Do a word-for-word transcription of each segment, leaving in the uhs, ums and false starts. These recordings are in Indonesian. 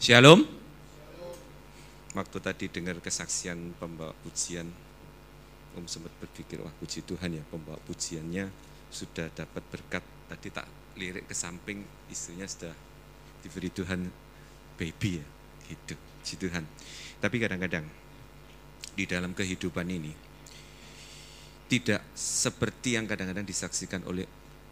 Shalom. Waktu tadi dengar kesaksian pembawa pujian, Om sempat berpikir, wah puji Tuhan ya, pembawa pujiannya sudah dapat berkat. Tadi tak lirik ke samping, istrinya sudah diberi Tuhan baby ya, gitu, puji Tuhan. Tapi kadang-kadang di dalam kehidupan ini tidak seperti yang kadang-kadang disaksikan oleh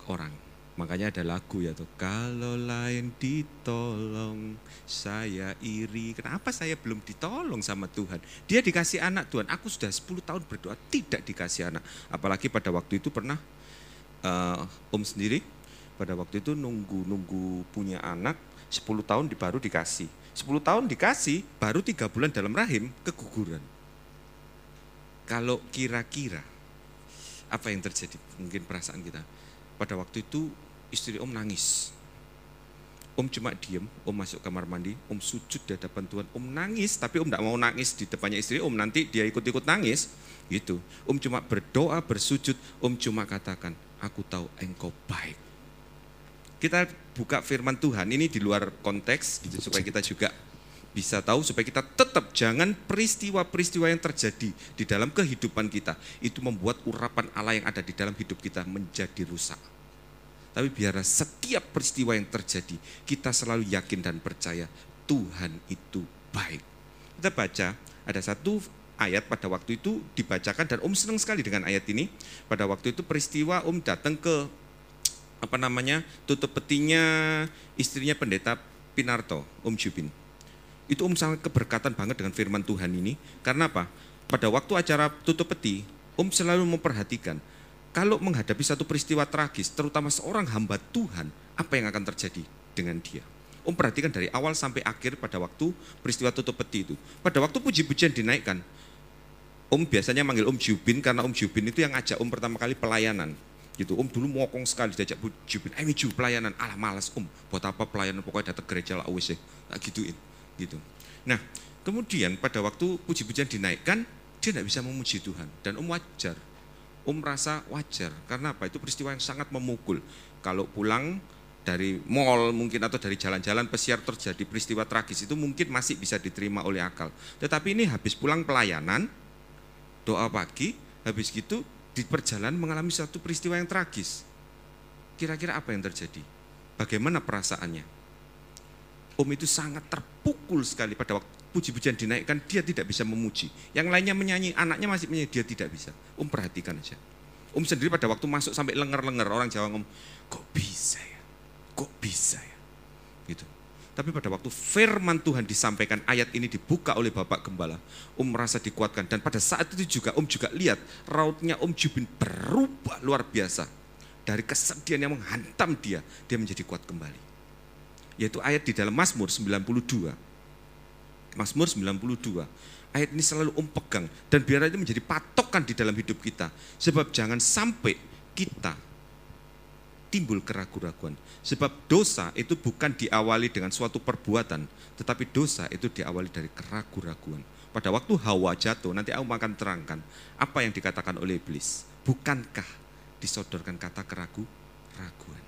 orang. Makanya ada lagu ya tuh, kalau lain ditolong saya iri. Kenapa saya belum ditolong sama Tuhan? Dia dikasih anak Tuhan, aku sudah sepuluh tahun berdoa tidak dikasih anak. Apalagi pada waktu itu pernah uh, Om sendiri pada waktu itu nunggu-nunggu punya anak sepuluh tahun baru dikasih. sepuluh tahun dikasih baru tiga bulan dalam rahim keguguran. Kalau kira-kira apa yang terjadi? Mungkin perasaan kita. Pada waktu itu istri Om nangis. Om cuma diem, Om masuk kamar mandi, Om sujud di hadapan Tuhan, Om nangis, tapi Om tidak mau nangis di depannya istri Om, nanti dia ikut-ikut nangis. Gitu. Om cuma berdoa, bersujud, Om cuma katakan, aku tahu engkau baik. Kita buka firman Tuhan, ini di luar konteks, gitu, supaya kita juga bisa tahu, supaya kita tetap jangan peristiwa-peristiwa yang terjadi di dalam kehidupan kita itu membuat urapan Allah yang ada di dalam hidup kita menjadi rusak. Tapi biarlah setiap peristiwa yang terjadi kita selalu yakin dan percaya Tuhan itu baik. Kita baca ada satu ayat pada waktu itu dibacakan dan Om senang sekali dengan ayat ini. Pada waktu itu peristiwa Om datang ke apa namanya tutup petinya istrinya pendeta Pinarto, Om Jiubin. Itu Om sangat keberkatan banget dengan firman Tuhan ini. Karena apa? Pada waktu acara tutup peti, Om selalu memperhatikan, kalau menghadapi satu peristiwa tragis, terutama seorang hamba Tuhan, apa yang akan terjadi dengan dia? Om perhatikan dari awal sampai akhir pada waktu peristiwa tutup peti itu. Pada waktu puji-pujian dinaikkan, Om biasanya manggil Om Jiubin, karena Om Jiubin itu yang ajak Om pertama kali pelayanan. Gitu. Om dulu mokong sekali diajak Jiubin, ayo Jiubin pelayanan, alah malas Om, buat apa pelayanan, pokoknya datang gereja lah awes ya, tak gituin. Gitu. Nah, kemudian pada waktu puji-pujian dinaikkan, dia tidak bisa memuji Tuhan. Dan Om wajar, Om rasa wajar. Karena apa? Itu peristiwa yang sangat memukul. Kalau pulang dari mall mungkin atau dari jalan-jalan pesiar terjadi peristiwa tragis, itu mungkin masih bisa diterima oleh akal. Tetapi ini habis pulang pelayanan, doa pagi, habis gitu di perjalanan mengalami satu peristiwa yang tragis. Kira-kira apa yang terjadi? Bagaimana perasaannya? Om itu sangat terpukul sekali pada waktu puji-pujian dinaikkan, dia tidak bisa memuji. Yang lainnya menyanyi, anaknya masih menyanyi, dia tidak bisa. Om perhatikan aja. Om sendiri pada waktu masuk sampai lenger-lenger, orang Jawa ngomong, kok bisa ya, kok bisa ya. Gitu. Tapi pada waktu firman Tuhan disampaikan, ayat ini dibuka oleh Bapak Gembala, Om merasa dikuatkan. Dan pada saat itu juga, Om juga lihat, rautnya Om Jiubin berubah luar biasa. Dari kesedihan yang menghantam dia, dia menjadi kuat kembali. Yaitu ayat di dalam Mazmur sembilan puluh dua. Mazmur sembilan puluh dua. Ayat ini selalu Om pegang dan biar itu menjadi patokan di dalam hidup kita. Sebab jangan sampai kita timbul keraguan-keraguan. Sebab dosa itu bukan diawali dengan suatu perbuatan, tetapi dosa itu diawali dari keraguan-keraguan. Pada waktu Hawa jatuh, nanti aku akan terangkan apa yang dikatakan oleh iblis. Bukankah disodorkan kata keraguan-keraguan?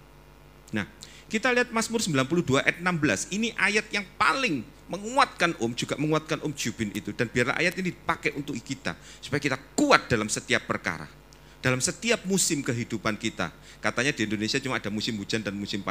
Nah, kita lihat Mazmur sembilan puluh dua ayat enam belas, ini ayat yang paling menguatkan Om, juga menguatkan Om Jiubin itu. Dan biarlah ayat ini dipakai untuk kita, supaya kita kuat dalam setiap perkara, dalam setiap musim kehidupan kita. Katanya di Indonesia cuma ada musim hujan dan musim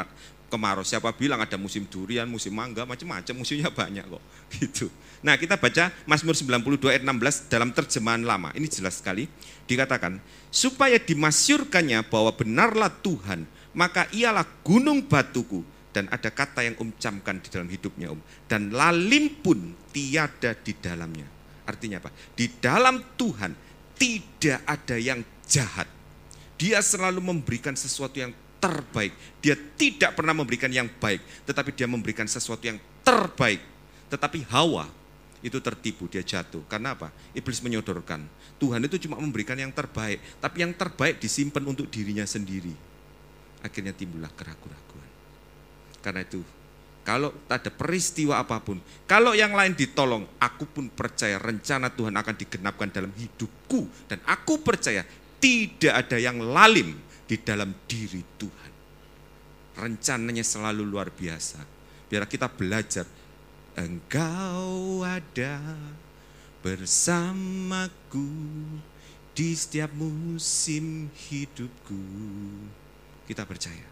kemarau, siapa bilang ada musim durian, musim mangga, macam-macam, musimnya banyak kok. Gitu. Nah kita baca Mazmur sembilan puluh dua ayat enam belas dalam terjemahan lama, ini jelas sekali, dikatakan, supaya dimasyurkannya bahwa benarlah Tuhan, maka ialah gunung batuku. Dan ada kata yang Om camkan di dalam hidupnya Om, dan lalim pun tiada di dalamnya. Artinya apa? Di dalam Tuhan tidak ada yang jahat. Dia selalu memberikan sesuatu yang terbaik. Dia tidak pernah memberikan yang baik, tetapi dia memberikan sesuatu yang terbaik. Tetapi Hawa itu tertipu, dia jatuh. Karena apa? Iblis menyodorkan, Tuhan itu cuma memberikan yang terbaik, tapi yang terbaik disimpan untuk dirinya sendiri. Akhirnya timbullah keraguan-keraguan. Karena itu, kalau tak ada peristiwa apapun, kalau yang lain ditolong, aku pun percaya rencana Tuhan akan digenapkan dalam hidupku. Dan aku percaya tidak ada yang lalim di dalam diri Tuhan. Rencananya selalu luar biasa. Biar kita belajar Engkau ada bersamaku di setiap musim hidupku. Kita percaya.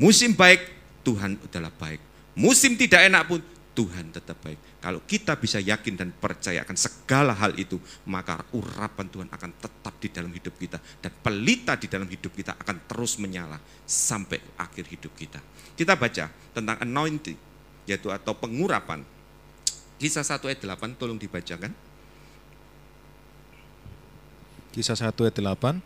Musim baik, Tuhan adalah baik. Musim tidak enak pun, Tuhan tetap baik. Kalau kita bisa yakin dan percaya akan segala hal itu, maka urapan Tuhan akan tetap di dalam hidup kita. Dan pelita di dalam hidup kita akan terus menyala sampai akhir hidup kita. Kita baca tentang anointing, yaitu atau pengurapan. Kisah satu ayat delapan, tolong dibacakan. Kisah satu ayat delapan,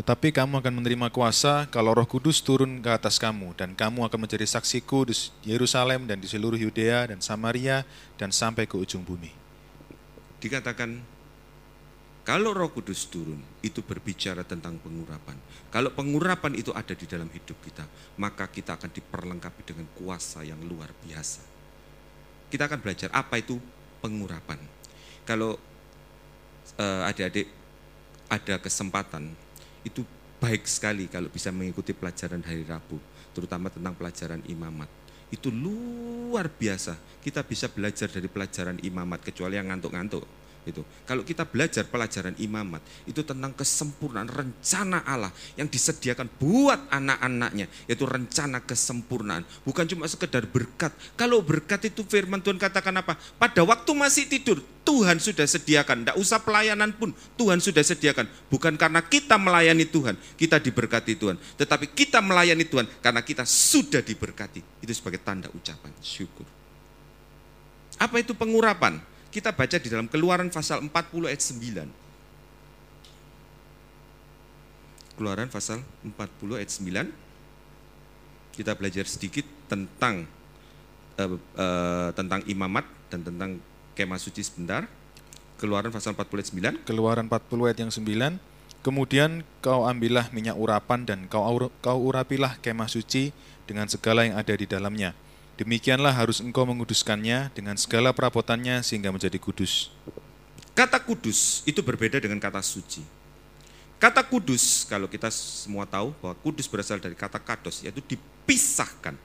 tetapi kamu akan menerima kuasa kalau Roh Kudus turun ke atas kamu, dan kamu akan menjadi saksiku di Yerusalem dan di seluruh Yudea dan Samaria dan sampai ke ujung bumi. Dikatakan, kalau Roh Kudus turun, itu berbicara tentang pengurapan. Kalau pengurapan itu ada di dalam hidup kita, maka kita akan diperlengkapi dengan kuasa yang luar biasa. Kita akan belajar apa itu pengurapan. Kalau uh, adik-adik ada kesempatan, itu baik sekali kalau bisa mengikuti pelajaran hari Rabu, terutama tentang pelajaran imamat. Itu luar biasa, kita bisa belajar dari pelajaran imamat, kecuali yang ngantuk-ngantuk. Itu. Kalau kita belajar pelajaran imamat, itu tentang kesempurnaan rencana Allah yang disediakan buat anak-anaknya, yaitu rencana kesempurnaan. Bukan cuma sekedar berkat. Kalau berkat itu firman Tuhan katakan apa? Pada waktu masih tidur, Tuhan sudah sediakan. Tidak usah pelayanan pun, Tuhan sudah sediakan. Bukan karena kita melayani Tuhan, kita diberkati Tuhan. Tetapi kita melayani Tuhan karena kita sudah diberkati. Itu sebagai tanda ucapan syukur. Apa itu pengurapan? Kita baca di dalam Keluaran pasal empat puluh ayat sembilan. Keluaran pasal empat puluh ayat sembilan. Kita belajar sedikit tentang uh, uh, tentang imamat dan tentang kemah suci sebentar. Keluaran pasal empat puluh ayat sembilan. Keluaran empat puluh ayat yang sembilan. Kemudian kau ambillah minyak urapan dan kau kau urapilah kemah suci dengan segala yang ada di dalamnya. Demikianlah harus engkau menguduskannya dengan segala perabotannya sehingga menjadi kudus. Kata kudus itu berbeda dengan kata suci. Kata kudus, kalau kita semua tahu bahwa kudus berasal dari kata kados, yaitu dipisahkan.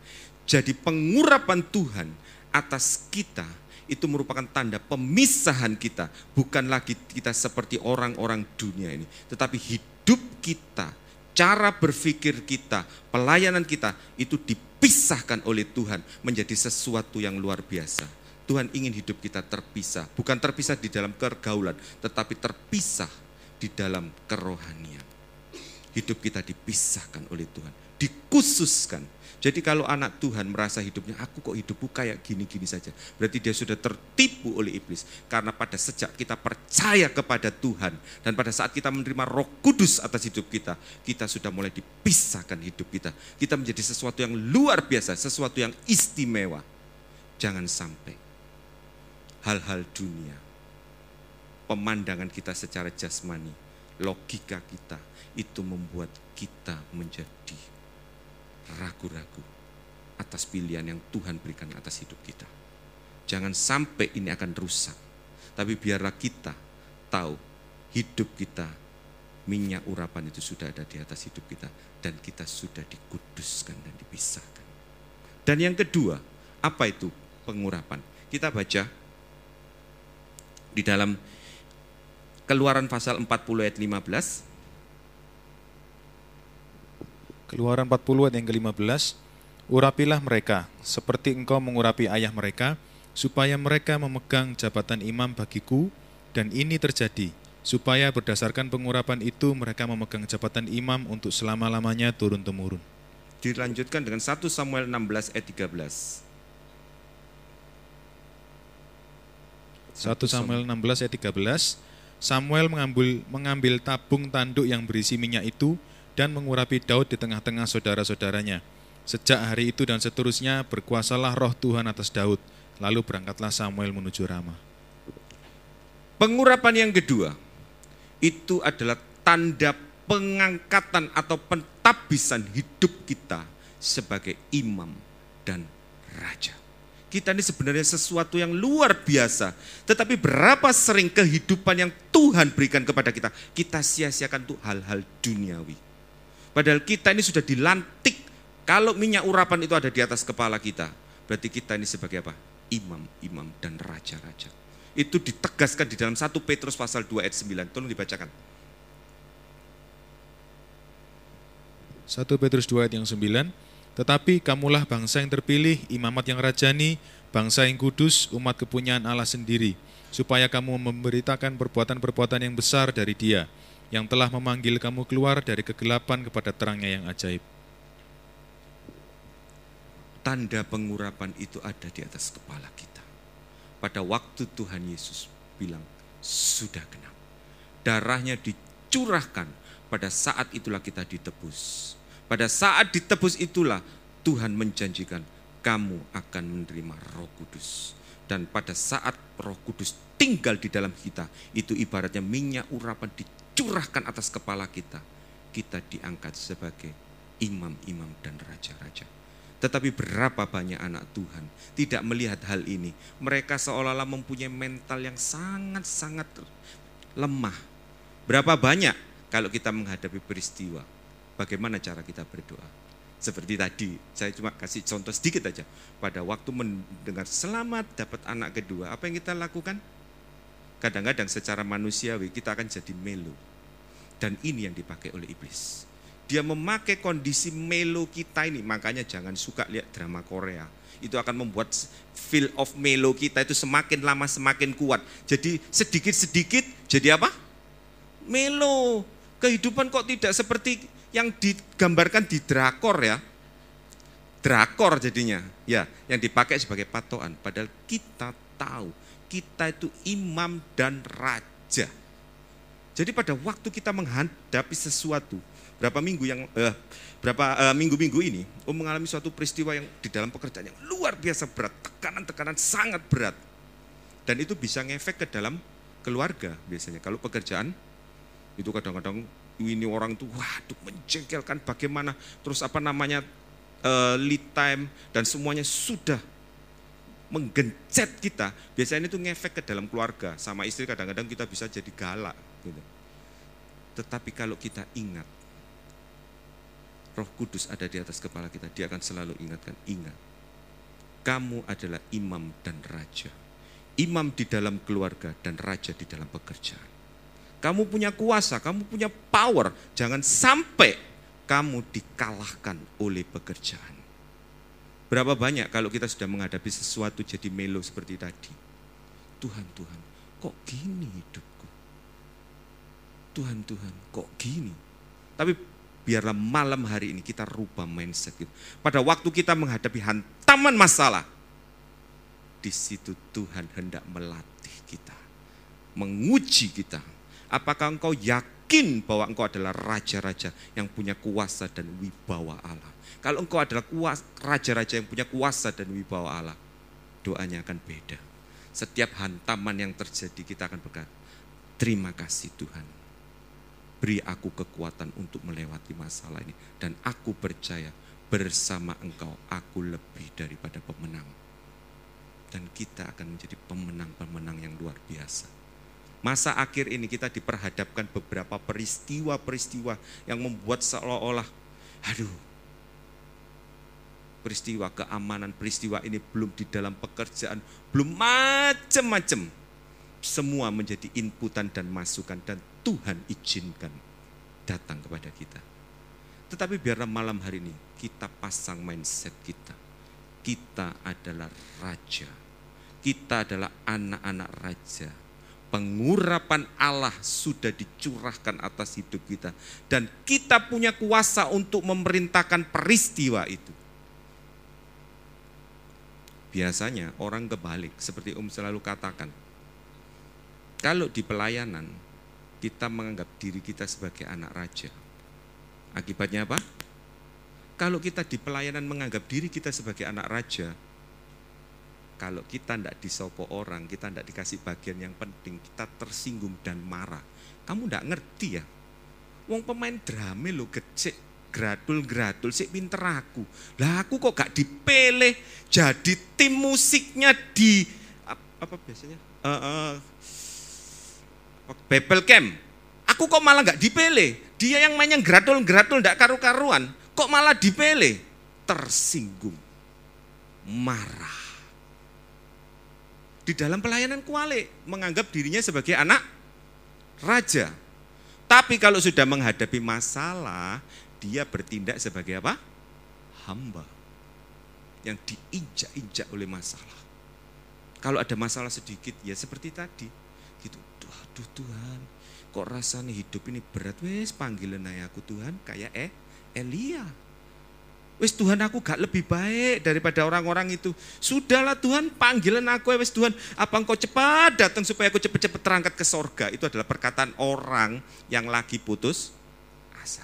Jadi pengurapan Tuhan atas kita itu merupakan tanda pemisahan kita. Bukan lagi kita seperti orang-orang dunia ini, tetapi hidup kita, cara berpikir kita, pelayanan kita itu dipisahkan oleh Tuhan menjadi sesuatu yang luar biasa. Tuhan ingin hidup kita terpisah, bukan terpisah di dalam pergaulan, tetapi terpisah di dalam kerohanian. Hidup kita dipisahkan oleh Tuhan, dikhususkan. Jadi kalau anak Tuhan merasa hidupnya, aku kok hidupku kayak gini-gini saja, berarti dia sudah tertipu oleh iblis. Karena pada sejak kita percaya kepada Tuhan dan pada saat kita menerima Roh Kudus atas hidup kita, kita sudah mulai dipisahkan hidup kita. Kita menjadi sesuatu yang luar biasa, sesuatu yang istimewa. Jangan sampai hal-hal dunia, pemandangan kita secara jasmani, logika kita, itu membuat kita menjadi ragu-ragu atas pilihan yang Tuhan berikan atas hidup kita. Jangan sampai ini akan rusak, tapi biarlah kita tahu hidup kita, minyak urapan itu sudah ada di atas hidup kita, dan kita sudah dikuduskan dan dipisahkan. Dan yang kedua, apa itu pengurapan? Kita baca di dalam Keluaran pasal empat puluh ayat lima belas. Keluaran empat puluh ayat yang ke-lima belas. Urapilah mereka seperti engkau mengurapi ayah mereka, supaya mereka memegang jabatan imam bagiku, dan ini terjadi supaya berdasarkan pengurapan itu mereka memegang jabatan imam untuk selama-lamanya turun-temurun. Dilanjutkan dengan satu Samuel enam belas ayat tiga belas. satu Samuel enam belas ayat tiga belas. Samuel mengambil mengambil tabung tanduk yang berisi minyak itu dan mengurapi Daud di tengah-tengah saudara-saudaranya. Sejak hari itu dan seterusnya berkuasalah Roh Tuhan atas Daud. Lalu berangkatlah Samuel menuju Rama. Pengurapan yang kedua, itu adalah tanda pengangkatan atau pentabisan hidup kita sebagai imam dan raja. Kita ini sebenarnya sesuatu yang luar biasa. Tetapi berapa sering kehidupan yang Tuhan berikan kepada kita, kita sia-siakan untuk hal-hal duniawi. Padahal kita ini sudah dilantik. Kalau minyak urapan itu ada di atas kepala kita, berarti kita ini sebagai apa? imam-imam dan raja-raja. Itu ditegaskan di dalam satu Petrus pasal dua ayat sembilan. Tolong dibacakan. satu Petrus dua ayat yang sembilan. Tetapi kamulah bangsa yang terpilih, imamat yang rajani, bangsa yang kudus, umat kepunyaan Allah sendiri, supaya kamu memberitakan perbuatan-perbuatan yang besar dari Dia, yang telah memanggil kamu keluar dari kegelapan kepada terang-Nya yang ajaib. Tanda pengurapan itu ada di atas kepala kita. Pada waktu Tuhan Yesus bilang, sudah genap. Darahnya dicurahkan, pada saat itulah kita ditebus. Pada saat ditebus itulah Tuhan menjanjikan, kamu akan menerima Roh Kudus. Dan pada saat Roh Kudus tinggal di dalam kita, itu ibaratnya minyak urapan dicurahkan atas kepala kita. Kita diangkat sebagai imam-imam dan raja-raja. Tetapi berapa banyak anak Tuhan tidak melihat hal ini. Mereka seolah-olah mempunyai mental yang sangat-sangat lemah. Berapa banyak kalau kita menghadapi peristiwa, bagaimana cara kita berdoa? Seperti tadi, saya cuma kasih contoh sedikit aja. Pada waktu mendengar selamat dapat anak kedua, apa yang kita lakukan? Kadang-kadang secara manusiawi kita akan jadi melo. Dan ini yang dipakai oleh iblis. Dia memakai kondisi melo kita ini. Makanya jangan suka lihat drama Korea. Itu akan membuat feel of melo kita itu semakin lama semakin kuat. Jadi sedikit-sedikit jadi apa? Melo. Kehidupan kok tidak seperti yang digambarkan di drakor ya, drakor jadinya, ya, yang dipakai sebagai patokan. Padahal kita tahu, kita itu imam dan raja. Jadi pada waktu kita menghadapi sesuatu, berapa minggu yang, eh, berapa eh, minggu-minggu ini, om mengalami suatu peristiwa yang di dalam pekerjaan yang luar biasa berat, tekanan-tekanan sangat berat, dan itu bisa ngefek ke dalam keluarga biasanya. Kalau pekerjaan itu kadang-kadang ini orang tuh, waduh menjengkelkan bagaimana, terus apa namanya uh, lead time dan semuanya sudah menggencet kita. Biasanya itu ngefek ke dalam keluarga, sama istri kadang-kadang kita bisa jadi galak. Gitu. Tetapi kalau kita ingat, Roh Kudus ada di atas kepala kita, Dia akan selalu ingatkan, ingat, kamu adalah imam dan raja, imam di dalam keluarga dan raja di dalam pekerjaan. Kamu punya kuasa, kamu punya power. Jangan sampai kamu dikalahkan oleh pekerjaan. Berapa banyak kalau kita sudah menghadapi sesuatu jadi melo seperti tadi. Tuhan, Tuhan, kok gini hidupku? Tuhan, Tuhan, kok gini? Tapi biarlah malam hari ini kita rubah mindset kita. Pada waktu kita menghadapi hantaman masalah, di situ Tuhan hendak melatih kita, menguji kita. Apakah engkau yakin bahwa engkau adalah raja-raja yang punya kuasa dan wibawa Allah? Kalau engkau adalah kuasa, raja-raja yang punya kuasa dan wibawa Allah, doanya akan beda. Setiap hantaman yang terjadi kita akan berkata, terima kasih Tuhan. Beri aku kekuatan untuk melewati masalah ini. Dan aku percaya bersama engkau aku lebih daripada pemenang. Dan kita akan menjadi pemenang-pemenang yang luar biasa. Masa akhir ini kita diperhadapkan beberapa peristiwa-peristiwa yang membuat seolah-olah, aduh, peristiwa keamanan, peristiwa ini belum di dalam pekerjaan, belum macam-macam. Semua menjadi inputan dan masukan dan Tuhan izinkan datang kepada kita. Tetapi biarlah malam hari ini kita pasang mindset kita. Kita adalah raja. Kita adalah anak-anak raja. Pengurapan Allah sudah dicurahkan atas hidup kita. Dan kita punya kuasa untuk memerintahkan peristiwa itu. Biasanya orang kebalik, seperti Om selalu katakan. Kalau di pelayanan, kita menganggap diri kita sebagai anak raja. Akibatnya apa? Kalau kita di pelayanan menganggap diri kita sebagai anak raja, kalau kita tidak disopok orang, kita tidak dikasih bagian yang penting, kita tersinggung dan marah. Kamu tidak ngerti ya? Wong pemain drama lo gecek, gradul-gradul, sik pinter aku. Lah aku kok gak dipilih jadi tim musiknya di apa biasanya? Uh, uh, Bebel Camp. Aku kok malah gak dipilih. Dia yang main yang gradul-gradul tidak karu-karuan, kok malah dipilih? Tersinggung, marah. di dalam pelayanan kuale, menganggap dirinya sebagai anak raja. Tapi kalau sudah menghadapi masalah, dia bertindak sebagai apa? Hamba yang diinjak-injak oleh masalah. Kalau ada masalah sedikit, ya seperti tadi, gitu. Aduh Tuhan, kok rasanya hidup ini berat, wes panggilan aku Tuhan, kayak eh Elia. Wes Tuhan, aku gak lebih baik daripada orang-orang itu. Sudahlah Tuhan, panggilan aku wes Tuhan, apa engkau cepat datang supaya aku cepat-cepat terangkat ke sorga. Itu adalah perkataan orang yang lagi putus asa.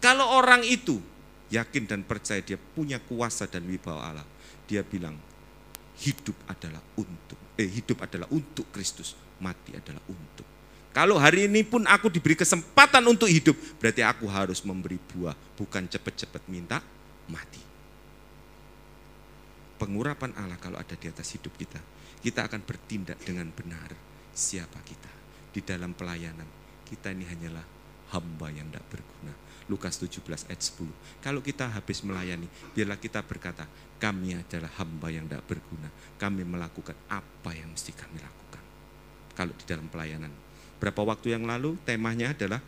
Kalau orang itu yakin dan percaya dia punya kuasa dan wibawa Allah, dia bilang hidup adalah untuk eh hidup adalah untuk Kristus, mati adalah untuk. Kalau hari ini pun aku diberi kesempatan untuk hidup, berarti aku harus memberi buah, bukan cepat-cepat minta mati. Pengurapan Allah kalau ada di atas hidup kita, kita akan bertindak dengan benar. Siapa kita di dalam pelayanan? Kita ini hanyalah hamba yang tidak berguna. Lukas tujuh belas ayat sepuluh. Kalau kita habis melayani, biarlah kita berkata, kami adalah hamba yang tidak berguna. Kami melakukan apa yang mesti kami lakukan. Kalau di dalam pelayanan. Berapa waktu yang lalu temanya adalah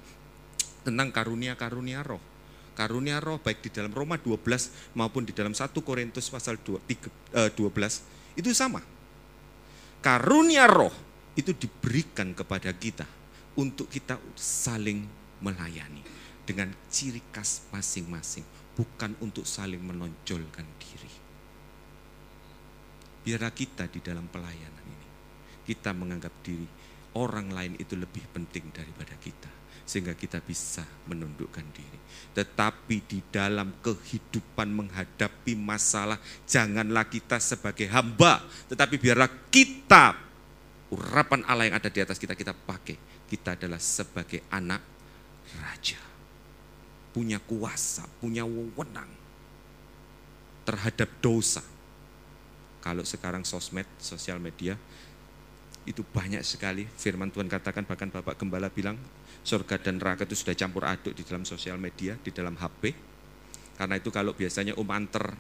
tentang karunia-karunia roh. Karunia roh baik di dalam Roma dua belas maupun di dalam satu Korintus pasal dua belas itu sama. Karunia roh itu diberikan kepada kita untuk kita saling melayani dengan ciri khas masing-masing, bukan untuk saling menonjolkan diri. Biarlah kita di dalam pelayanan ini, kita menganggap diri orang lain itu lebih penting daripada kita, sehingga kita bisa menundukkan diri. Tetapi di dalam kehidupan menghadapi masalah, janganlah kita sebagai hamba, tetapi biarlah kita, urapan Allah yang ada di atas kita, kita pakai. Kita adalah sebagai anak raja, punya kuasa, punya wewenang terhadap dosa. Kalau sekarang sosmed, sosial media, itu banyak sekali. Firman Tuhan katakan, bahkan Bapak Gembala bilang, surga dan neraka itu sudah campur aduk di dalam sosial media, di dalam H P. Karena itu kalau biasanya om anter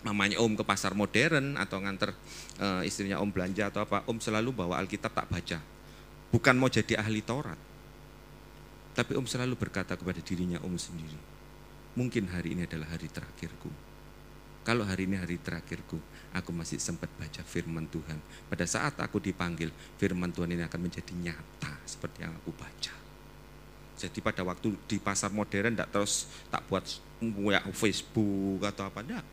mamanya om ke pasar modern, atau nganter e, istrinya om belanja atau apa, om selalu bawa Alkitab tak baca. Bukan mau jadi ahli Taurat, tapi om selalu berkata kepada dirinya om sendiri, mungkin hari ini adalah hari terakhirku. Kalau hari ini hari terakhirku, aku masih sempat baca firman Tuhan. Pada saat aku dipanggil, firman Tuhan ini akan menjadi nyata seperti yang aku baca. Jadi pada waktu di pasar modern, tidak terus tak buat Facebook atau apa, enggak.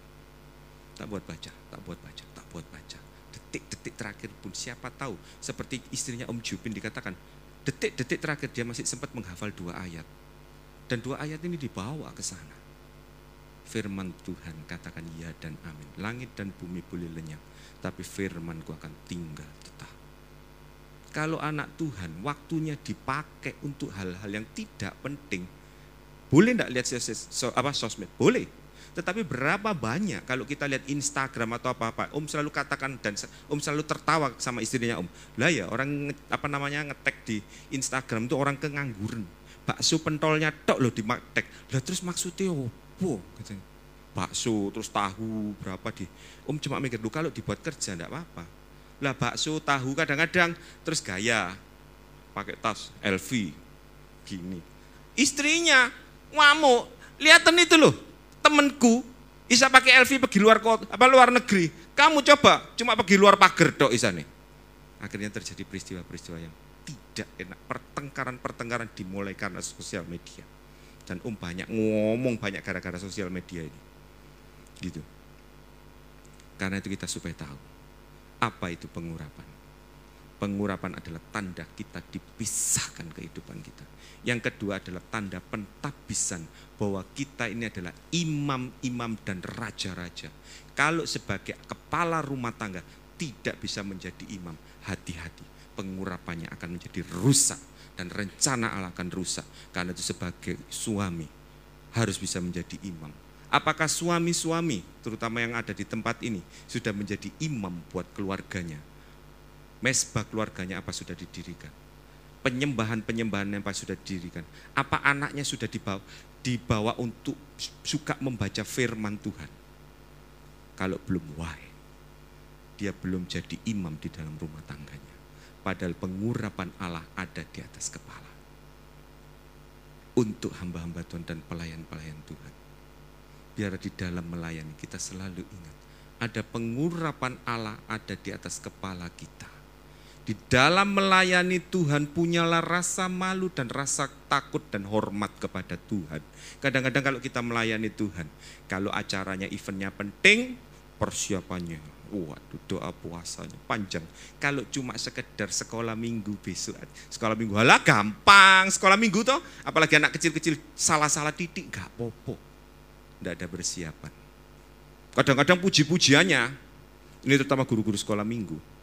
Tak buat baca, tak buat baca, tak buat baca. Detik-detik terakhir pun siapa tahu, seperti istrinya om Jiubin dikatakan, detik-detik terakhir dia masih sempat menghafal dua ayat. Dan dua ayat ini dibawa ke sana. Firman Tuhan katakan ya dan amin. Langit dan bumi boleh lenyap, tapi firmanku akan tinggal tetap. Kalau anak Tuhan waktunya dipakai untuk hal-hal yang tidak penting, boleh tidak lihat sos apa sosmed? Boleh. Tetapi berapa banyak kalau kita lihat Instagram atau apa-apa, om selalu katakan dan om selalu tertawa sama istrinya om, lah ya orang apa namanya ngetek di Instagram itu orang kengangguran, bakso pentolnya tok loh dimatek, lah terus maksudnya opo katanya, bakso terus tahu berapa di, om cuma mikir dulu kalau dibuat kerja enggak apa-apa, lah bakso tahu kadang-kadang terus gaya pakai tas L V gini, istrinya ngamuk, lihatin itu loh. Temanku Isa pakai L V pergi luar kota, apa luar negeri. Kamu coba cuma pergi luar pagar dok Isa nih. Akhirnya terjadi peristiwa-peristiwa yang tidak enak. Pertengkaran-pertengkaran dimulai karena sosial media. Dan om banyak ngomong banyak gara-gara sosial media ini. Gitu. Karena itu kita supaya tahu apa itu pengurapan. Pengurapan adalah tanda kita dipisahkan kehidupan kita. Yang kedua adalah tanda pentabisan bahwa kita ini adalah imam-imam dan raja-raja. Kalau sebagai kepala rumah tangga tidak bisa menjadi imam, hati-hati pengurapannya akan menjadi rusak dan rencana Allah akan rusak. Karena itu sebagai suami harus bisa menjadi imam. Apakah suami-suami terutama yang ada di tempat ini sudah menjadi imam buat keluarganya? Mesbah keluarganya apa sudah didirikan? Penyembahan-penyembahan apa sudah didirikan? Apa anaknya sudah dibawa, dibawa untuk suka membaca firman Tuhan? Kalau belum, why? dia belum jadi imam di dalam rumah tangganya. Padahal pengurapan Allah ada di atas kepala. Untuk hamba-hamba Tuhan dan pelayan-pelayan Tuhan. Biar di dalam melayani kita selalu ingat. Ada pengurapan Allah ada di atas kepala kita. Di dalam melayani Tuhan punyalah rasa malu dan rasa takut dan hormat kepada Tuhan. Kadang-kadang kalau kita melayani Tuhan, kalau acaranya eventnya penting, persiapannya, waduh doa puasanya panjang. Kalau cuma sekedar sekolah minggu besok, sekolah minggu, halah gampang sekolah minggu toh. Apalagi anak kecil-kecil salah-salah titik, gak popo. Tidak ada persiapan. Kadang-kadang puji-pujiannya, ini terutama guru-guru sekolah minggu.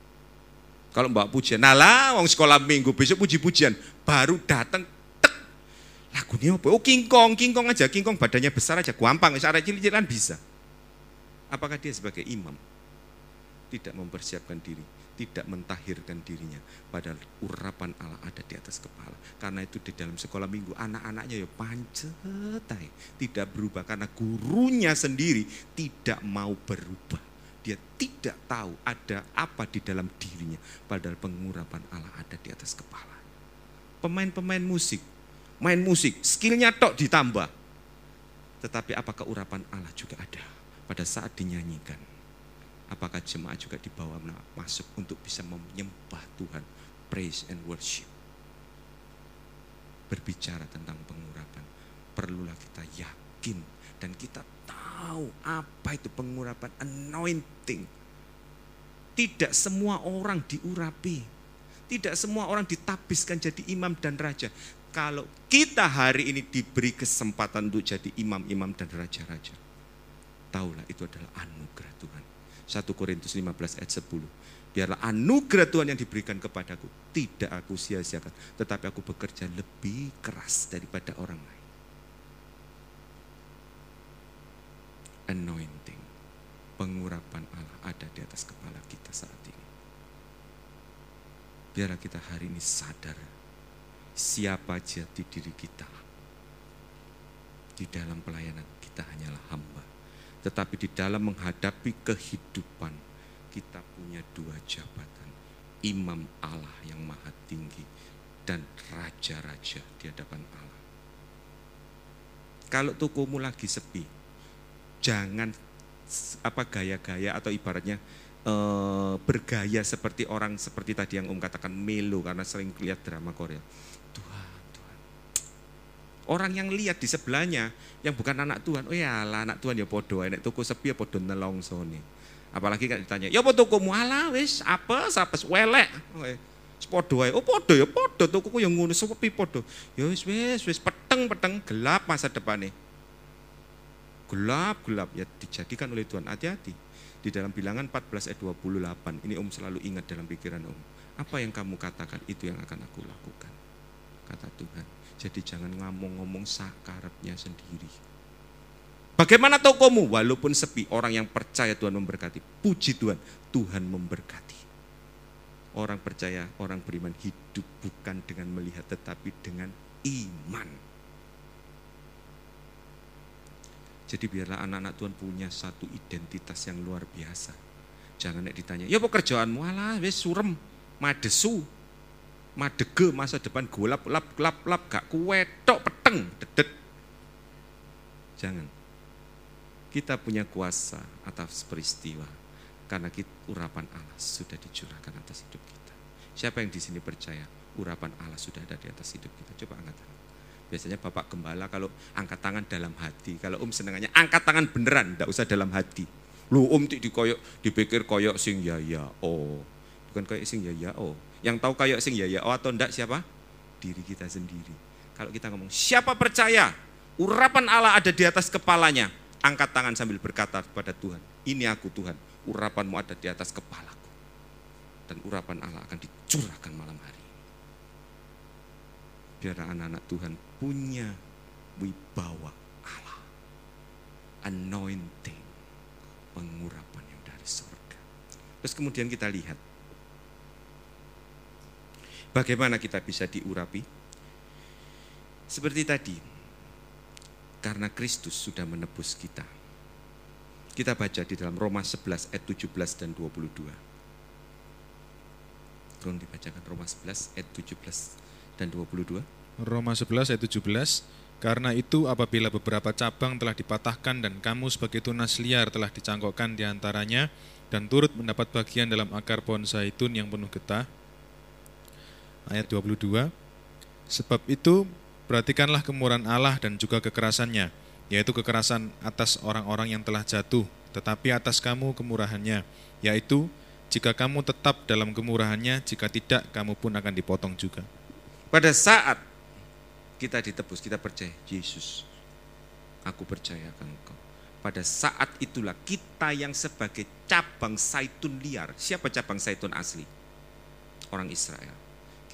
Kalau mbak pujian, nah lah orang sekolah minggu besok puji-pujian, baru datang, tek, lagunya apa? Oh kingkong, kingkong aja, kingkong badannya besar aja, gampang, secara cili-cilian bisa. Apakah dia sebagai imam? Tidak mempersiapkan diri, tidak mentahirkan dirinya, padahal urapan Allah ada di atas kepala. Karena itu di dalam sekolah minggu, anak-anaknya ya pancetai, tidak berubah, karena gurunya sendiri tidak mau berubah. Dia tidak tahu ada apa di dalam dirinya. Padahal pengurapan Allah ada di atas kepala. Pemain-pemain musik, main musik, skillnya tok ditambah. Tetapi apakah urapan Allah juga ada pada saat dinyanyikan? Apakah jemaat juga dibawa masuk untuk bisa menyembah Tuhan? Praise and worship. Berbicara tentang pengurapan, perlulah kita yakin dan kita tahu apa itu pengurapan, anointing. Tidak semua orang diurapi, tidak semua orang ditabiskan jadi imam dan raja. Kalau kita hari ini diberi kesempatan untuk jadi imam-imam dan raja-raja, taulah itu adalah anugerah Tuhan. satu Korintus lima belas ayat sepuluh, biarlah anugerah Tuhan yang diberikan kepadaku tidak aku sia-siakan, tetapi aku bekerja lebih keras daripada orang lain. Anointing, pengurapan Allah ada di atas kepala kita saat ini. Biarlah kita hari ini sadar siapa jati diri kita. Di dalam pelayanan kita hanyalah hamba, tetapi di dalam menghadapi kehidupan kita punya dua jabatan, imam Allah yang maha tinggi dan raja-raja di hadapan Allah. Kalau tokomu lagi sepi, jangan apa gaya-gaya atau ibaratnya e, bergaya seperti orang seperti tadi yang Om katakan melo, karena sering lihat drama Korea. Tuhan, Tuhan. Orang yang lihat di sebelahnya yang bukan anak Tuhan, oh ya lah anak Tuhan ya podo, nek toko sepi ya podo nelongsone. Apalagi kan ditanya, ya apa tokomu? Ala wis apes apes welek. Podo ae. Oh podo ya podo, tokoku yang ngono sepi podo. Ya wis wis wis peteng-peteng gelap masa depane. Gelap-gelap ya dijadikan oleh Tuhan. Hati-hati. Di dalam bilangan empat belas ayat dua puluh delapan, ini Om selalu ingat dalam pikiran Om. Apa yang kamu katakan itu yang akan aku lakukan, kata Tuhan. Jadi jangan ngomong-ngomong sakarepnya sendiri. Bagaimana tokomu? Walaupun sepi, orang yang percaya Tuhan memberkati. Puji Tuhan, Tuhan memberkati. Orang percaya, orang beriman hidup bukan dengan melihat tetapi dengan iman. Jadi biarlah anak-anak Tuhan punya satu identitas yang luar biasa. Jangan ditanya, ya apa kerjaanmu? Alah, wis surem, madesu, madege, masa depan golap, lap, lap, lap, gak kuwetok, peteng, dedet. Jangan. Kita punya kuasa atas peristiwa, karena kita, urapan Allah sudah dicurahkan atas hidup kita. Siapa yang di sini percaya urapan Allah sudah ada di atas hidup kita? Coba angkat tangan. Biasanya Bapak Gembala kalau angkat tangan dalam hati. Kalau Om senengannya angkat tangan beneran, tidak usah dalam hati. Lu Om di koyok, dipikir koyok sing ya ya oh. Bukan koyok sing ya ya oh. Yang tahu koyok sing ya ya oh atau enggak siapa? Diri kita sendiri. Kalau kita ngomong siapa percaya urapan Allah ada di atas kepalanya, angkat tangan sambil berkata kepada Tuhan, ini aku Tuhan, urapanmu ada di atas kepalaku. Dan urapan Allah akan dicurahkan malam hari. Biarlah anak-anak Tuhan punya wibawa Allah, anointing, pengurapan yang dari surga. Terus kemudian kita lihat bagaimana kita bisa diurapi. Seperti tadi, karena Kristus sudah menebus kita, Kita baca di dalam Roma sebelas ayat tujuh belas dan dua puluh dua. Tolong dibacakan Roma sebelas ayat tujuh belas dan dua puluh dua. Roma sebelas ayat tujuh belas. Karena itu apabila beberapa cabang telah dipatahkan dan kamu sebagai tunas liar telah dicangkokkan di antaranya dan turut mendapat bagian dalam akar pohon zaitun yang penuh getah. Ayat dua puluh dua. Sebab itu perhatikanlah kemurahan Allah dan juga kekerasannya, yaitu kekerasan atas orang-orang yang telah jatuh, tetapi atas kamu kemurahannya, yaitu jika kamu tetap dalam kemurahannya, jika tidak kamu pun akan dipotong juga. Pada saat kita ditebus, kita percaya, Yesus, aku percaya akan Engkau. Pada saat itulah kita yang sebagai cabang zaitun liar, siapa cabang zaitun asli? Orang Israel.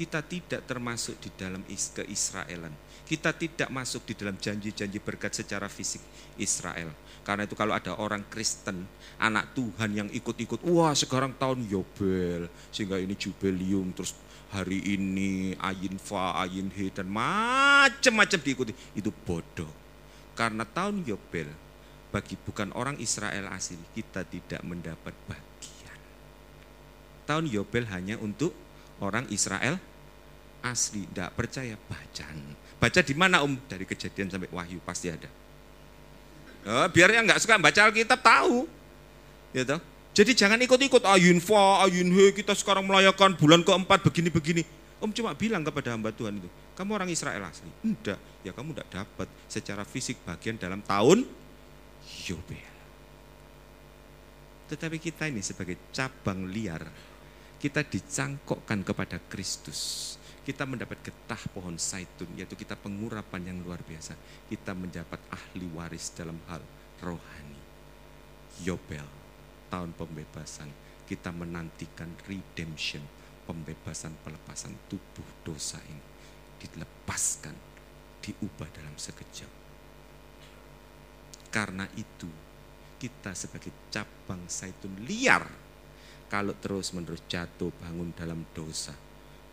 Kita tidak termasuk di dalam keisraelan. Kita tidak masuk di dalam janji-janji berkat secara fisik Israel. Karena itu kalau ada orang Kristen, anak Tuhan yang ikut-ikut, wah sekarang tahun Yobel, sehingga ini Jubilium, terus hari ini ayin fa, ayin he, dan macam-macam diikuti. Itu bodoh. Karena tahun Yobel, bagi bukan orang Israel asli, kita tidak mendapat bagian. Tahun Yobel hanya untuk orang Israel asli. Tidak percaya, bacaan. Baca di mana, Om? Dari Kejadian sampai Wahyu, pasti ada. Eh, biar yang nggak suka baca Alkitab tahu. Gitu. Jadi jangan ikut-ikut, ayun fa, ayun he, kita sekarang melayakan bulan keempat, begini-begini. Om cuma bilang kepada hamba Tuhan itu, kamu orang Israel asli? Enggak, ya kamu enggak dapat secara fisik bagian dalam tahun Yobel. Tetapi kita ini sebagai cabang liar, kita dicangkokkan kepada Kristus. Kita mendapat getah pohon zaitun, yaitu kita pengurapan yang luar biasa. Kita mendapat ahli waris dalam hal rohani. Yobel, tahun pembebasan, kita menantikan redemption, pembebasan, pelepasan tubuh dosa ini, dilepaskan, diubah dalam sekejap. Karena itu kita sebagai cabang zaitun liar, kalau terus-menerus jatuh bangun dalam dosa,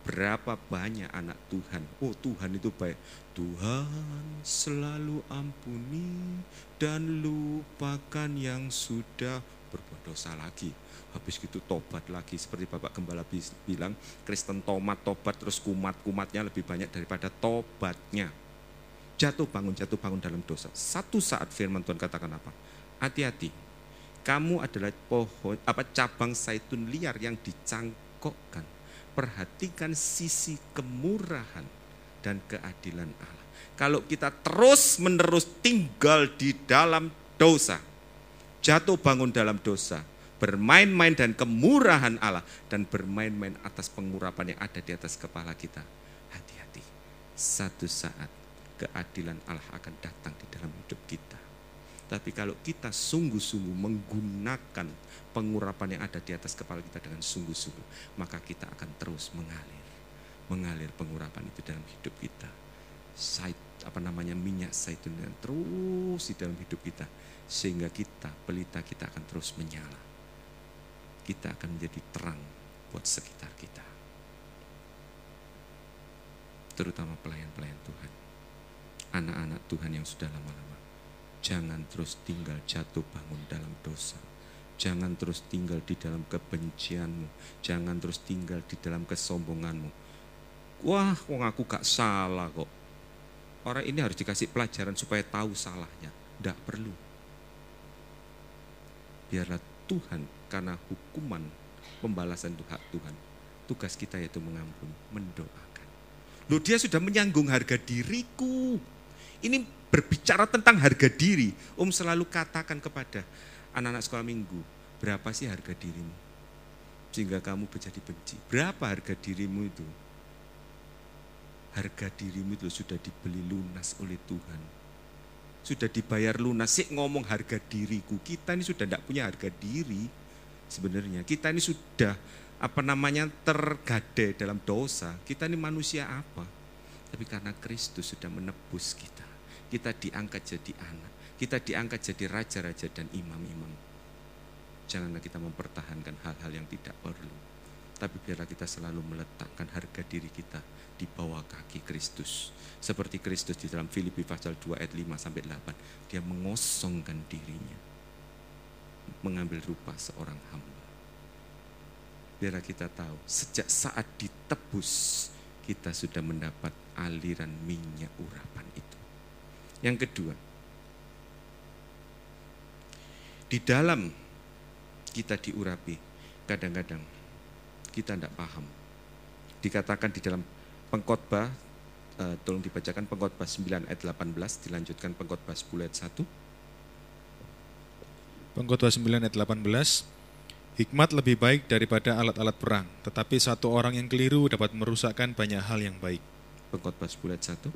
berapa banyak anak Tuhan, oh Tuhan itu baik, Tuhan selalu ampuni dan lupakan yang sudah, berbuat dosa lagi, habis gitu tobat lagi, seperti Bapak Gembala bilang, Kristen tomat tobat terus kumat-kumatnya lebih banyak daripada tobatnya. Jatuh bangun, jatuh bangun dalam dosa. Satu saat firman Tuhan katakan apa? Hati-hati, kamu adalah pohon apa cabang zaitun liar yang dicangkokkan. Perhatikan sisi kemurahan dan keadilan Allah. Kalau kita terus-menerus tinggal di dalam dosa, jatuh bangun dalam dosa, bermain-main dan kemurahan Allah, dan bermain-main atas pengurapan yang ada di atas kepala kita, hati-hati, satu saat keadilan Allah akan datang di dalam hidup kita. Tapi kalau kita sungguh-sungguh menggunakan pengurapan yang ada di atas kepala kita dengan sungguh-sungguh, maka kita akan terus mengalir, mengalir pengurapan itu dalam hidup kita. Sait, apa namanya, minyak zaitun yang terus di dalam hidup kita, sehingga kita, pelita kita akan terus menyala. Kita akan menjadi terang buat sekitar kita, terutama pelayan-pelayan Tuhan, anak-anak Tuhan yang sudah lama-lama. Jangan terus tinggal jatuh bangun dalam dosa. Jangan terus tinggal di dalam kebencianmu. Jangan terus tinggal di dalam kesombonganmu. Wah, wong aku gak salah kok. Orang ini harus dikasih pelajaran supaya tahu salahnya. Gak perlu. Biarlah Tuhan, karena hukuman pembalasan itu hak Tuhan. Tugas kita yaitu mengampuni, mendoakan. Loh, dia sudah menyanggung harga diriku. Ini berbicara tentang harga diri. Om selalu katakan kepada anak-anak sekolah minggu, berapa sih harga dirimu sehingga kamu menjadi benci? Berapa harga dirimu itu? Harga dirimu itu sudah dibeli lunas oleh Tuhan, sudah dibayar lunas. Sik ngomong harga diriku, kita ini sudah tidak punya harga diri sebenarnya. Kita ini sudah apa namanya tergadai dalam dosa. Kita ini manusia apa? Tapi karena Kristus sudah menebus kita, kita diangkat jadi anak, kita diangkat jadi raja-raja dan imam-imam. Janganlah kita mempertahankan hal-hal yang tidak perlu, tapi biarlah kita selalu meletakkan harga diri kita di bawah kaki Kristus. Seperti Kristus di dalam Filipi pasal dua ayat lima sampai delapan, dia mengosongkan dirinya. mengambil rupa seorang hamba. Biar kita tahu, sejak saat ditebus, kita sudah mendapat aliran minyak urapan itu. Yang kedua, di dalam kita diurapi, kadang-kadang kita tidak paham. Dikatakan di dalam Pengkhotbah, eh, tolong dibacakan Pengkhotbah sembilan ayat delapan belas, dilanjutkan Pengkhotbah sepuluh ayat satu. Pengkhotbah sembilan ayat delapan belas, hikmat lebih baik daripada alat-alat perang, tetapi satu orang yang keliru dapat merusakkan banyak hal yang baik. Pengkhotbah sepuluh ayat satu.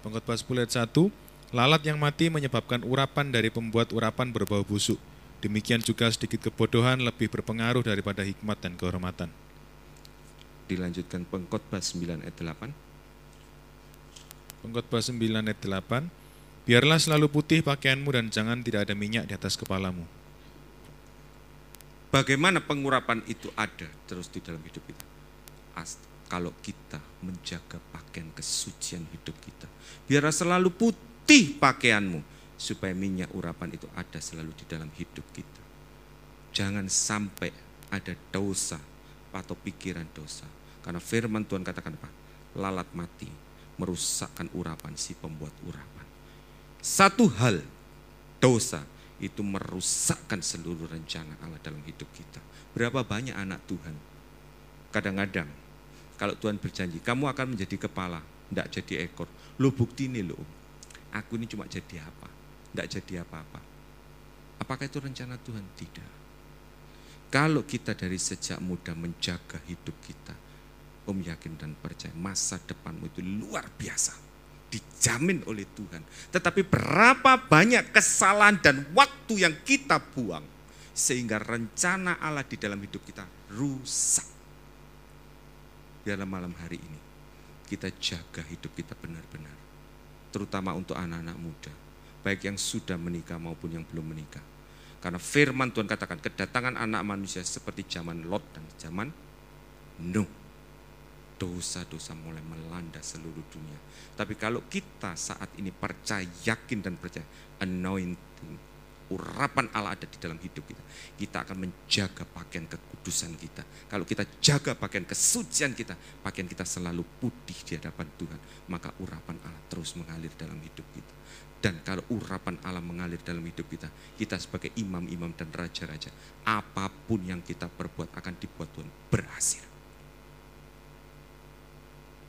Pengkhotbah sepuluh ayat satu, lalat yang mati menyebabkan urapan dari pembuat urapan berbau busuk. Demikian juga sedikit kebodohan lebih berpengaruh daripada hikmat dan kehormatan. Dilanjutkan Pengkhotbah sembilan ayat delapan. Pengkhotbah sembilan ayat delapan. Biarlah selalu putih pakaianmu dan jangan tidak ada minyak di atas kepalamu. Bagaimana pengurapan itu ada terus di dalam hidup kita? Kalau kita menjaga pakaian kesucian hidup kita. Biarlah selalu putih pakaianmu, supaya minyak urapan itu ada selalu di dalam hidup kita. Jangan sampai ada dosa atau pikiran dosa, karena firman Tuhan katakan apa? Lalat mati merusakkan urapan si pembuat urapan. Satu hal, dosa itu merusakkan seluruh rencana Allah dalam hidup kita. Berapa banyak anak Tuhan, kadang-kadang kalau Tuhan berjanji kamu akan menjadi kepala, tidak jadi ekor, lo bukti nih lo, aku ini cuma jadi apa, tidak jadi apa-apa. Apakah itu rencana Tuhan? Tidak. Kalau kita dari sejak muda menjaga hidup kita, om yakin dan percaya masa depanmu itu luar biasa, dijamin oleh Tuhan. Tetapi berapa banyak kesalahan dan waktu yang kita buang, sehingga rencana Allah di dalam hidup kita rusak. Dalam malam hari ini, kita jaga hidup kita benar-benar, terutama untuk anak-anak muda, baik yang sudah menikah maupun yang belum menikah. Karena firman Tuhan katakan, kedatangan anak manusia seperti zaman Lot dan zaman Nuh. Dosa-dosa mulai melanda seluruh dunia. Tapi kalau kita saat ini percaya, yakin dan percaya, anointing, urapan Allah ada di dalam hidup kita, kita akan menjaga pakaian kekudusan kita. Kalau kita jaga pakaian kesucian kita, pakaian kita selalu putih di hadapan Tuhan, maka urapan Allah terus mengalir dalam hidup kita. Dan kalau urapan Allah mengalir dalam hidup kita, kita sebagai imam-imam dan raja-raja, apapun yang kita perbuat akan dibuat Tuhan berhasil.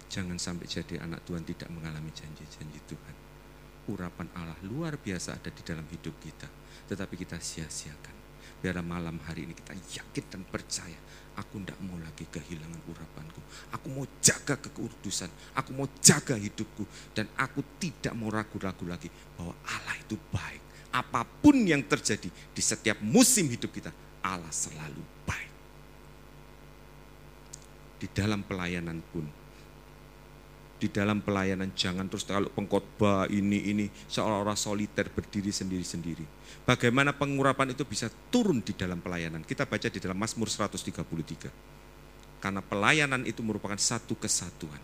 Jangan sampai jadi anak Tuhan tidak mengalami janji-janji Tuhan. Urapan Allah luar biasa ada di dalam hidup kita, tetapi kita sia-siakan. Biar malam hari ini kita yakin dan percaya, aku tidak mau lagi kehilangan urapanku. Aku mau jaga kekudusan, aku mau jaga hidupku, dan aku tidak mau ragu-ragu lagi bahwa Allah itu baik. Apapun yang terjadi di setiap musim hidup kita, Allah selalu baik. Di dalam pelayanan pun, di dalam pelayanan jangan terus kalau pengkhotbah ini ini seolah-olah soliter berdiri sendiri-sendiri. Bagaimana pengurapan itu bisa turun di dalam pelayanan? Kita baca di dalam Mazmur seratus tiga puluh tiga. Karena pelayanan itu merupakan satu kesatuan.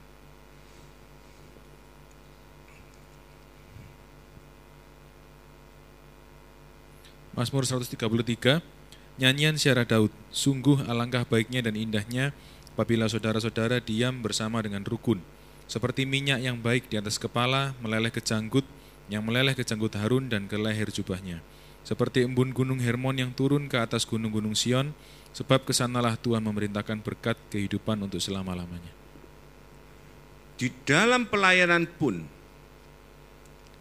Mazmur seratus tiga puluh tiga, nyanyian syarah Daud. Sungguh alangkah baiknya dan indahnya apabila saudara-saudara diam bersama dengan rukun. Seperti minyak yang baik di atas kepala, meleleh ke janggut, yang meleleh ke janggut Harun dan ke leher jubahnya. Seperti embun gunung Hermon yang turun ke atas gunung-gunung Sion, sebab kesanalah Tuhan memerintahkan berkat kehidupan untuk selama-lamanya. Di dalam pelayanan pun,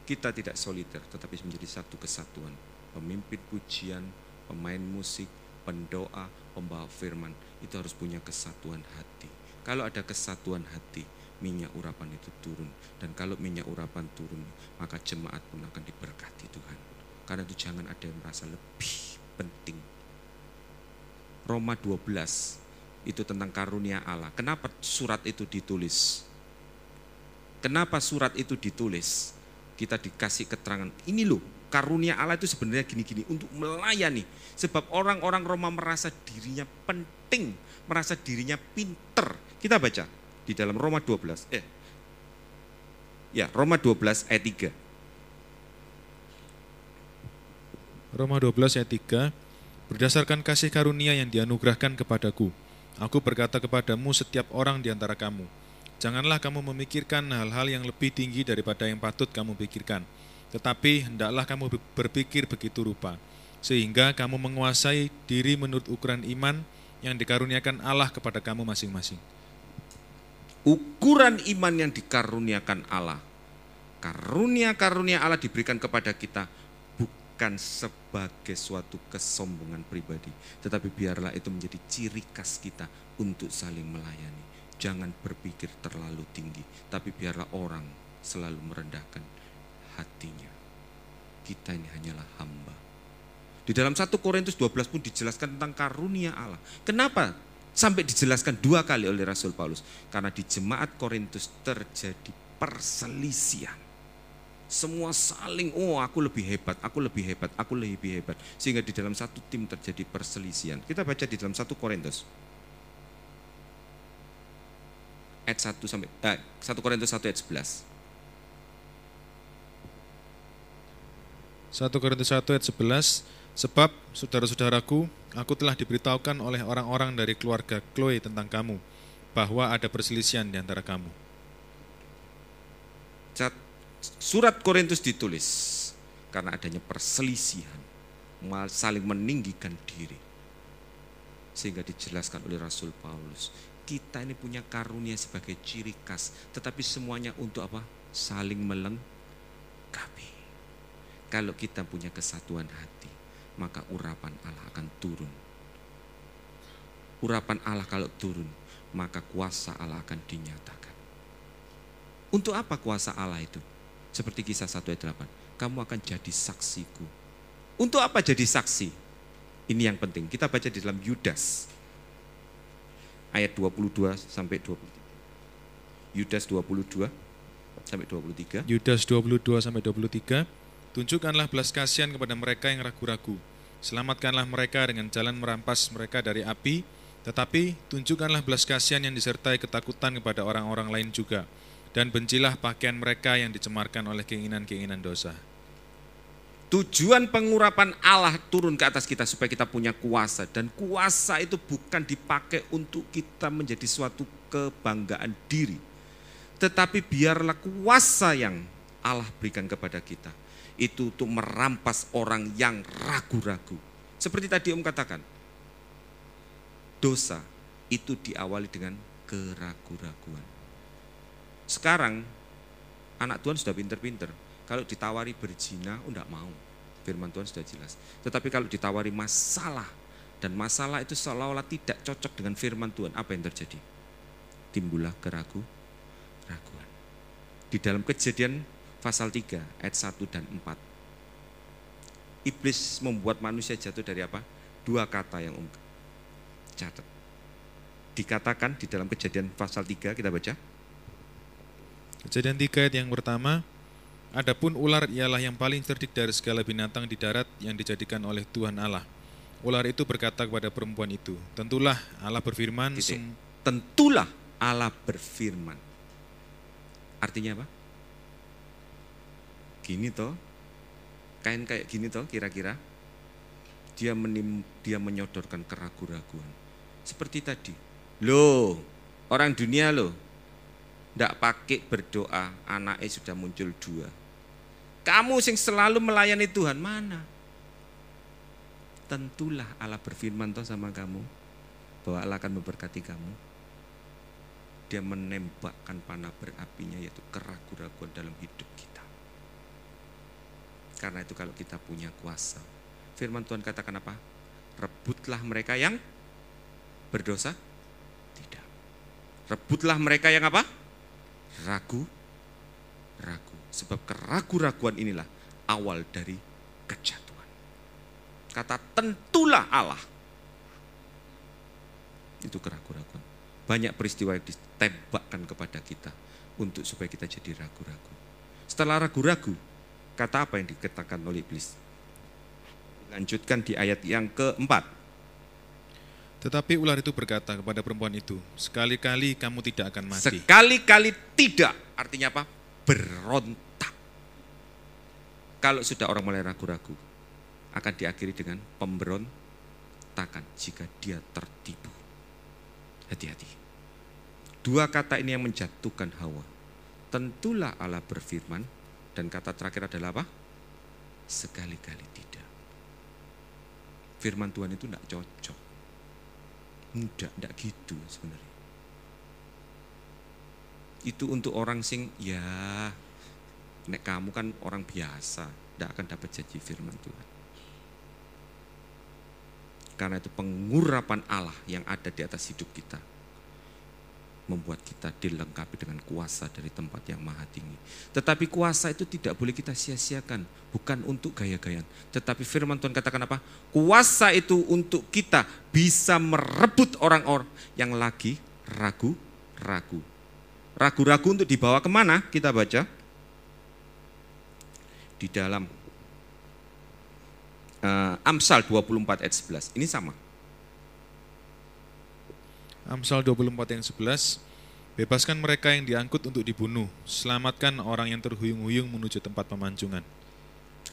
kita tidak soliter, tetapi menjadi satu kesatuan. Pemimpin pujian, pemain musik, pendoa, pembawa firman, itu harus punya kesatuan hati. Kalau ada kesatuan hati, minyak urapan itu turun, dan kalau minyak urapan turun, maka jemaat pun akan diberkati Tuhan. Karena itu jangan ada yang merasa lebih penting. Roma dua belas itu tentang karunia Allah. Kenapa surat itu ditulis? Kenapa surat itu ditulis? Kita dikasih keterangan, ini loh karunia Allah itu sebenarnya gini-gini untuk melayani. Sebab orang-orang Roma merasa dirinya penting, merasa dirinya pinter. Kita baca di dalam Roma dua belas, eh, ya Roma dua belas ayat tiga. Roma dua belas ayat tiga, Berdasarkan kasih karunia yang dianugerahkan kepadaku, aku berkata kepadamu setiap orang di antara kamu, janganlah kamu memikirkan hal-hal yang lebih tinggi daripada yang patut kamu pikirkan, tetapi hendaklah kamu berpikir begitu rupa, sehingga kamu menguasai diri menurut ukuran iman yang dikaruniakan Allah kepada kamu masing-masing. Ukuran iman yang dikaruniakan Allah, karunia-karunia Allah diberikan kepada kita, bukan sebagai suatu kesombongan pribadi, tetapi biarlah itu menjadi ciri khas kita untuk saling melayani. Jangan berpikir terlalu tinggi, tapi biarlah orang selalu merendahkan hatinya. Kita ini hanyalah hamba. Di dalam satu Korintus dua belas pun dijelaskan tentang karunia Allah. Kenapa sampai dijelaskan dua kali oleh Rasul Paulus? Karena di jemaat Korintus terjadi perselisihan. Semua saling, oh aku lebih hebat, aku lebih hebat, aku lebih hebat. Sehingga di dalam satu tim terjadi perselisihan. Kita baca di dalam satu Korintus ayat satu sampai eh, satu Korintus satu ayat sebelas. satu Korintus satu ayat sebelas, sebab saudara-saudaraku, aku telah diberitahukan oleh orang-orang dari keluarga Chloe tentang kamu, bahwa ada perselisihan di antara kamu. Satu Surat Korintus ditulis karena adanya perselisihan, saling meninggikan diri. Sehingga dijelaskan oleh Rasul Paulus, kita ini punya karunia sebagai ciri khas, tetapi semuanya untuk apa? Saling melengkapi. Kalau kita punya kesatuan hati, maka urapan Allah akan turun. Urapan Allah kalau turun, maka kuasa Allah akan dinyatakan. Untuk apa kuasa Allah itu? Seperti kisah satu ayat delapan, kamu akan jadi saksiku. Untuk apa jadi saksi? Ini yang penting. Kita baca di dalam Yudas ayat dua puluh dua sampai dua puluh tiga. Yudas dua puluh dua sampai dua puluh tiga. Yudas dua puluh dua sampai dua puluh tiga. Tunjukkanlah belas kasihan kepada mereka yang ragu-ragu. Selamatkanlah mereka dengan jalan merampas mereka dari api, tetapi tunjukkanlah belas kasihan yang disertai ketakutan kepada orang-orang lain juga. Dan bencilah pakaian mereka yang dicemarkan oleh keinginan-keinginan dosa. Tujuan pengurapan Allah turun ke atas kita supaya kita punya kuasa. Dan kuasa itu bukan dipakai untuk kita menjadi suatu kebanggaan diri. Tetapi biarlah kuasa yang Allah berikan kepada kita, itu untuk merampas orang yang ragu-ragu. Seperti tadi Om katakan, dosa itu diawali dengan keragu-raguan. Sekarang anak Tuhan sudah pinter-pinter. Kalau ditawari berzina, oh enggak mau. Firman Tuhan sudah jelas. Tetapi kalau ditawari masalah, dan masalah itu seolah-olah tidak cocok dengan firman Tuhan, apa yang terjadi? Timbullah keraguan. Di dalam Kejadian pasal tiga ayat satu dan empat, iblis membuat manusia jatuh dari apa? Dua kata yang Om catat. Dikatakan di dalam Kejadian pasal tiga, kita baca Kejadian tiga ayat yang pertama, adapun ular ialah yang paling cerdik dari segala binatang di darat yang dijadikan oleh Tuhan Allah. Ular itu berkata kepada perempuan itu, tentulah Allah berfirman. Sem- tentulah Allah berfirman. Artinya apa? Gini toh, kain kayak gini toh kira-kira. Dia, menim- dia menyodorkan keraguan-raguan. Seperti tadi, loh orang dunia loh, tidak pakai berdoa, anaknya sudah muncul dua. Kamu sing selalu melayani Tuhan, mana? Tentulah Allah berfirman toh sama kamu, bahwa Allah akan memberkati kamu. Dia menembakkan panah berapinya, yaitu keraguan-raguan dalam hidup kita. Karena itu kalau kita punya kuasa, firman Tuhan katakan apa? Rebutlah mereka yang berdosa, tidak. Rebutlah mereka yang apa? Ragu, ragu. Sebab keraguan-raguan inilah awal dari kejatuhan. Kata tentulah Allah, itu keraguan-raguan. Banyak peristiwa yang ditembakkan kepada kita untuk supaya kita jadi ragu-ragu. Setelah ragu-ragu, kata apa yang dikatakan oleh iblis? Lanjutkan di ayat yang keempat. Tetapi ular itu berkata kepada perempuan itu, sekali-kali kamu tidak akan mati. Sekali-kali tidak, artinya apa? Berontak. Kalau sudah orang mulai ragu-ragu, akan diakhiri dengan pemberontakan. berantakan jika dia tertipu. Hati-hati. Dua kata ini yang menjatuhkan Hawa. Tentulah Allah berfirman, dan kata terakhir adalah apa? Sekali-kali tidak. Firman Tuhan itu tidak cocok. Mudah, tidak gitu sebenarnya. Itu untuk orang sing, ya, nek kamu kan orang biasa, tidak akan dapat janji firman Tuhan. Karena itu pengurapan Allah yang ada di atas hidup kita membuat kita dilengkapi dengan kuasa dari tempat yang maha tinggi. Tetapi kuasa itu tidak boleh kita sia-siakan, bukan untuk gaya-gayaan. Tetapi firman Tuhan katakan apa? Kuasa itu untuk kita bisa merebut orang-orang yang lagi ragu-ragu. Ragu-ragu untuk dibawa kemana? Kita baca di dalam Uh, Amsal dua puluh empat ayat sebelas. Ini sama. Amsal dua puluh empat ayat sebelas. Bebaskan mereka yang diangkut untuk dibunuh. Selamatkan orang yang terhuyung-huyung menuju tempat pemancungan.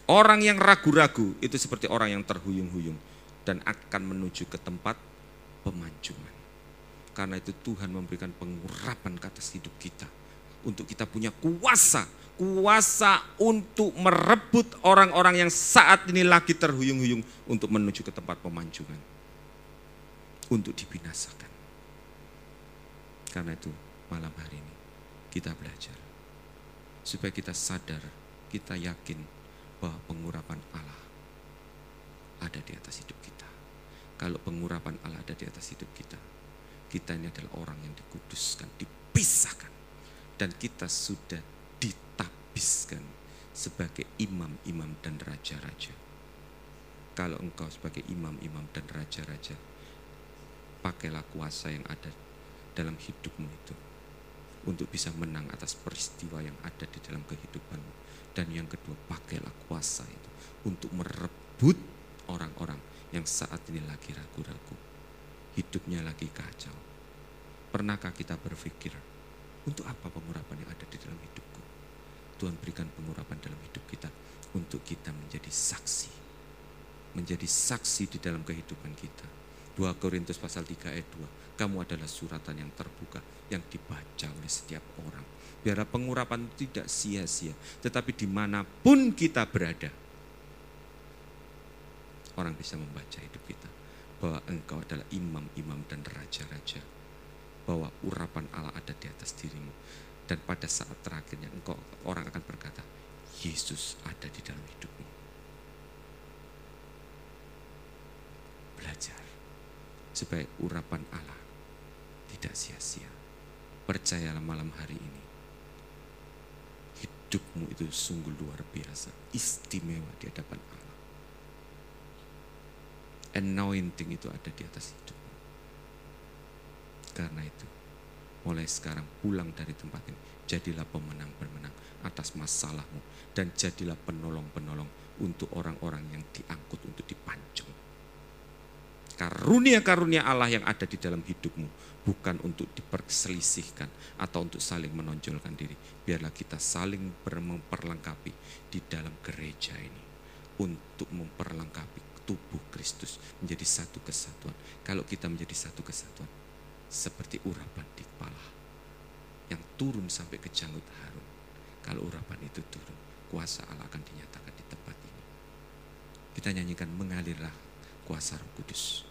Orang yang ragu-ragu itu seperti orang yang terhuyung-huyung dan akan menuju ke tempat pemancungan. Karena itu Tuhan memberikan pengurapan ke atas hidup kita untuk kita punya kuasa. Kuasa untuk merebut orang-orang yang saat ini lagi terhuyung-huyung untuk menuju ke tempat pemancungan, untuk dibinasakan. Karena itu malam hari ini kita belajar supaya kita sadar, kita yakin bahwa pengurapan Allah ada di atas hidup kita. Kalau pengurapan Allah ada di atas hidup kita, kita ini adalah orang yang dikuduskan, dipisahkan, dan kita sudah ditabiskan sebagai imam-imam dan raja-raja. Kalau engkau sebagai imam-imam dan raja-raja, pakailah kuasa yang ada dalam hidupmu itu untuk bisa menang atas peristiwa yang ada di dalam kehidupanmu. Dan yang kedua, pakailah kuasa itu untuk merebut orang-orang yang saat ini lagi ragu-ragu, hidupnya lagi kacau. Pernahkah kita berpikir, untuk apa pengurapan yang ada di dalam hidupku? Tuhan berikan pengurapan dalam hidup kita untuk kita menjadi saksi. Menjadi saksi di dalam kehidupan kita. dua Korintus pasal tiga ayat dua. Kamu adalah suratan yang terbuka yang dibaca oleh setiap orang. Biar pengurapan tidak sia-sia. Tetapi dimanapun kita berada, orang bisa membaca hidup kita. Bahwa engkau adalah imam-imam dan raja-raja. Bahwa urapan Allah ada di atas dirimu. Dan pada saat terakhirnya engkau, orang akan berkata, Yesus ada di dalam hidupmu. Belajar supaya urapan Allah tidak sia-sia. Percayalah malam hari ini, hidupmu itu sungguh luar biasa, istimewa di hadapan Allah. Anointing itu ada di atas hidupmu. Karena itu, mulai sekarang pulang dari tempat ini, jadilah pemenang-pemenang atas masalahmu, dan jadilah penolong-penolong untuk orang-orang yang diangkut untuk dipancung. Karunia-karunia Allah yang ada di dalam hidupmu bukan untuk diperselisihkan atau untuk saling menonjolkan diri. Biarlah kita saling memperlengkapi di dalam gereja ini untuk memperlengkapi tubuh Kristus menjadi satu kesatuan. Kalau kita menjadi satu kesatuan, seperti urapan di kepala yang turun sampai ke janggut harum. Kalau urapan itu turun, kuasa Allah akan dinyatakan di tempat ini. Kita nyanyikan mengalirlah kuasa Roh Kudus.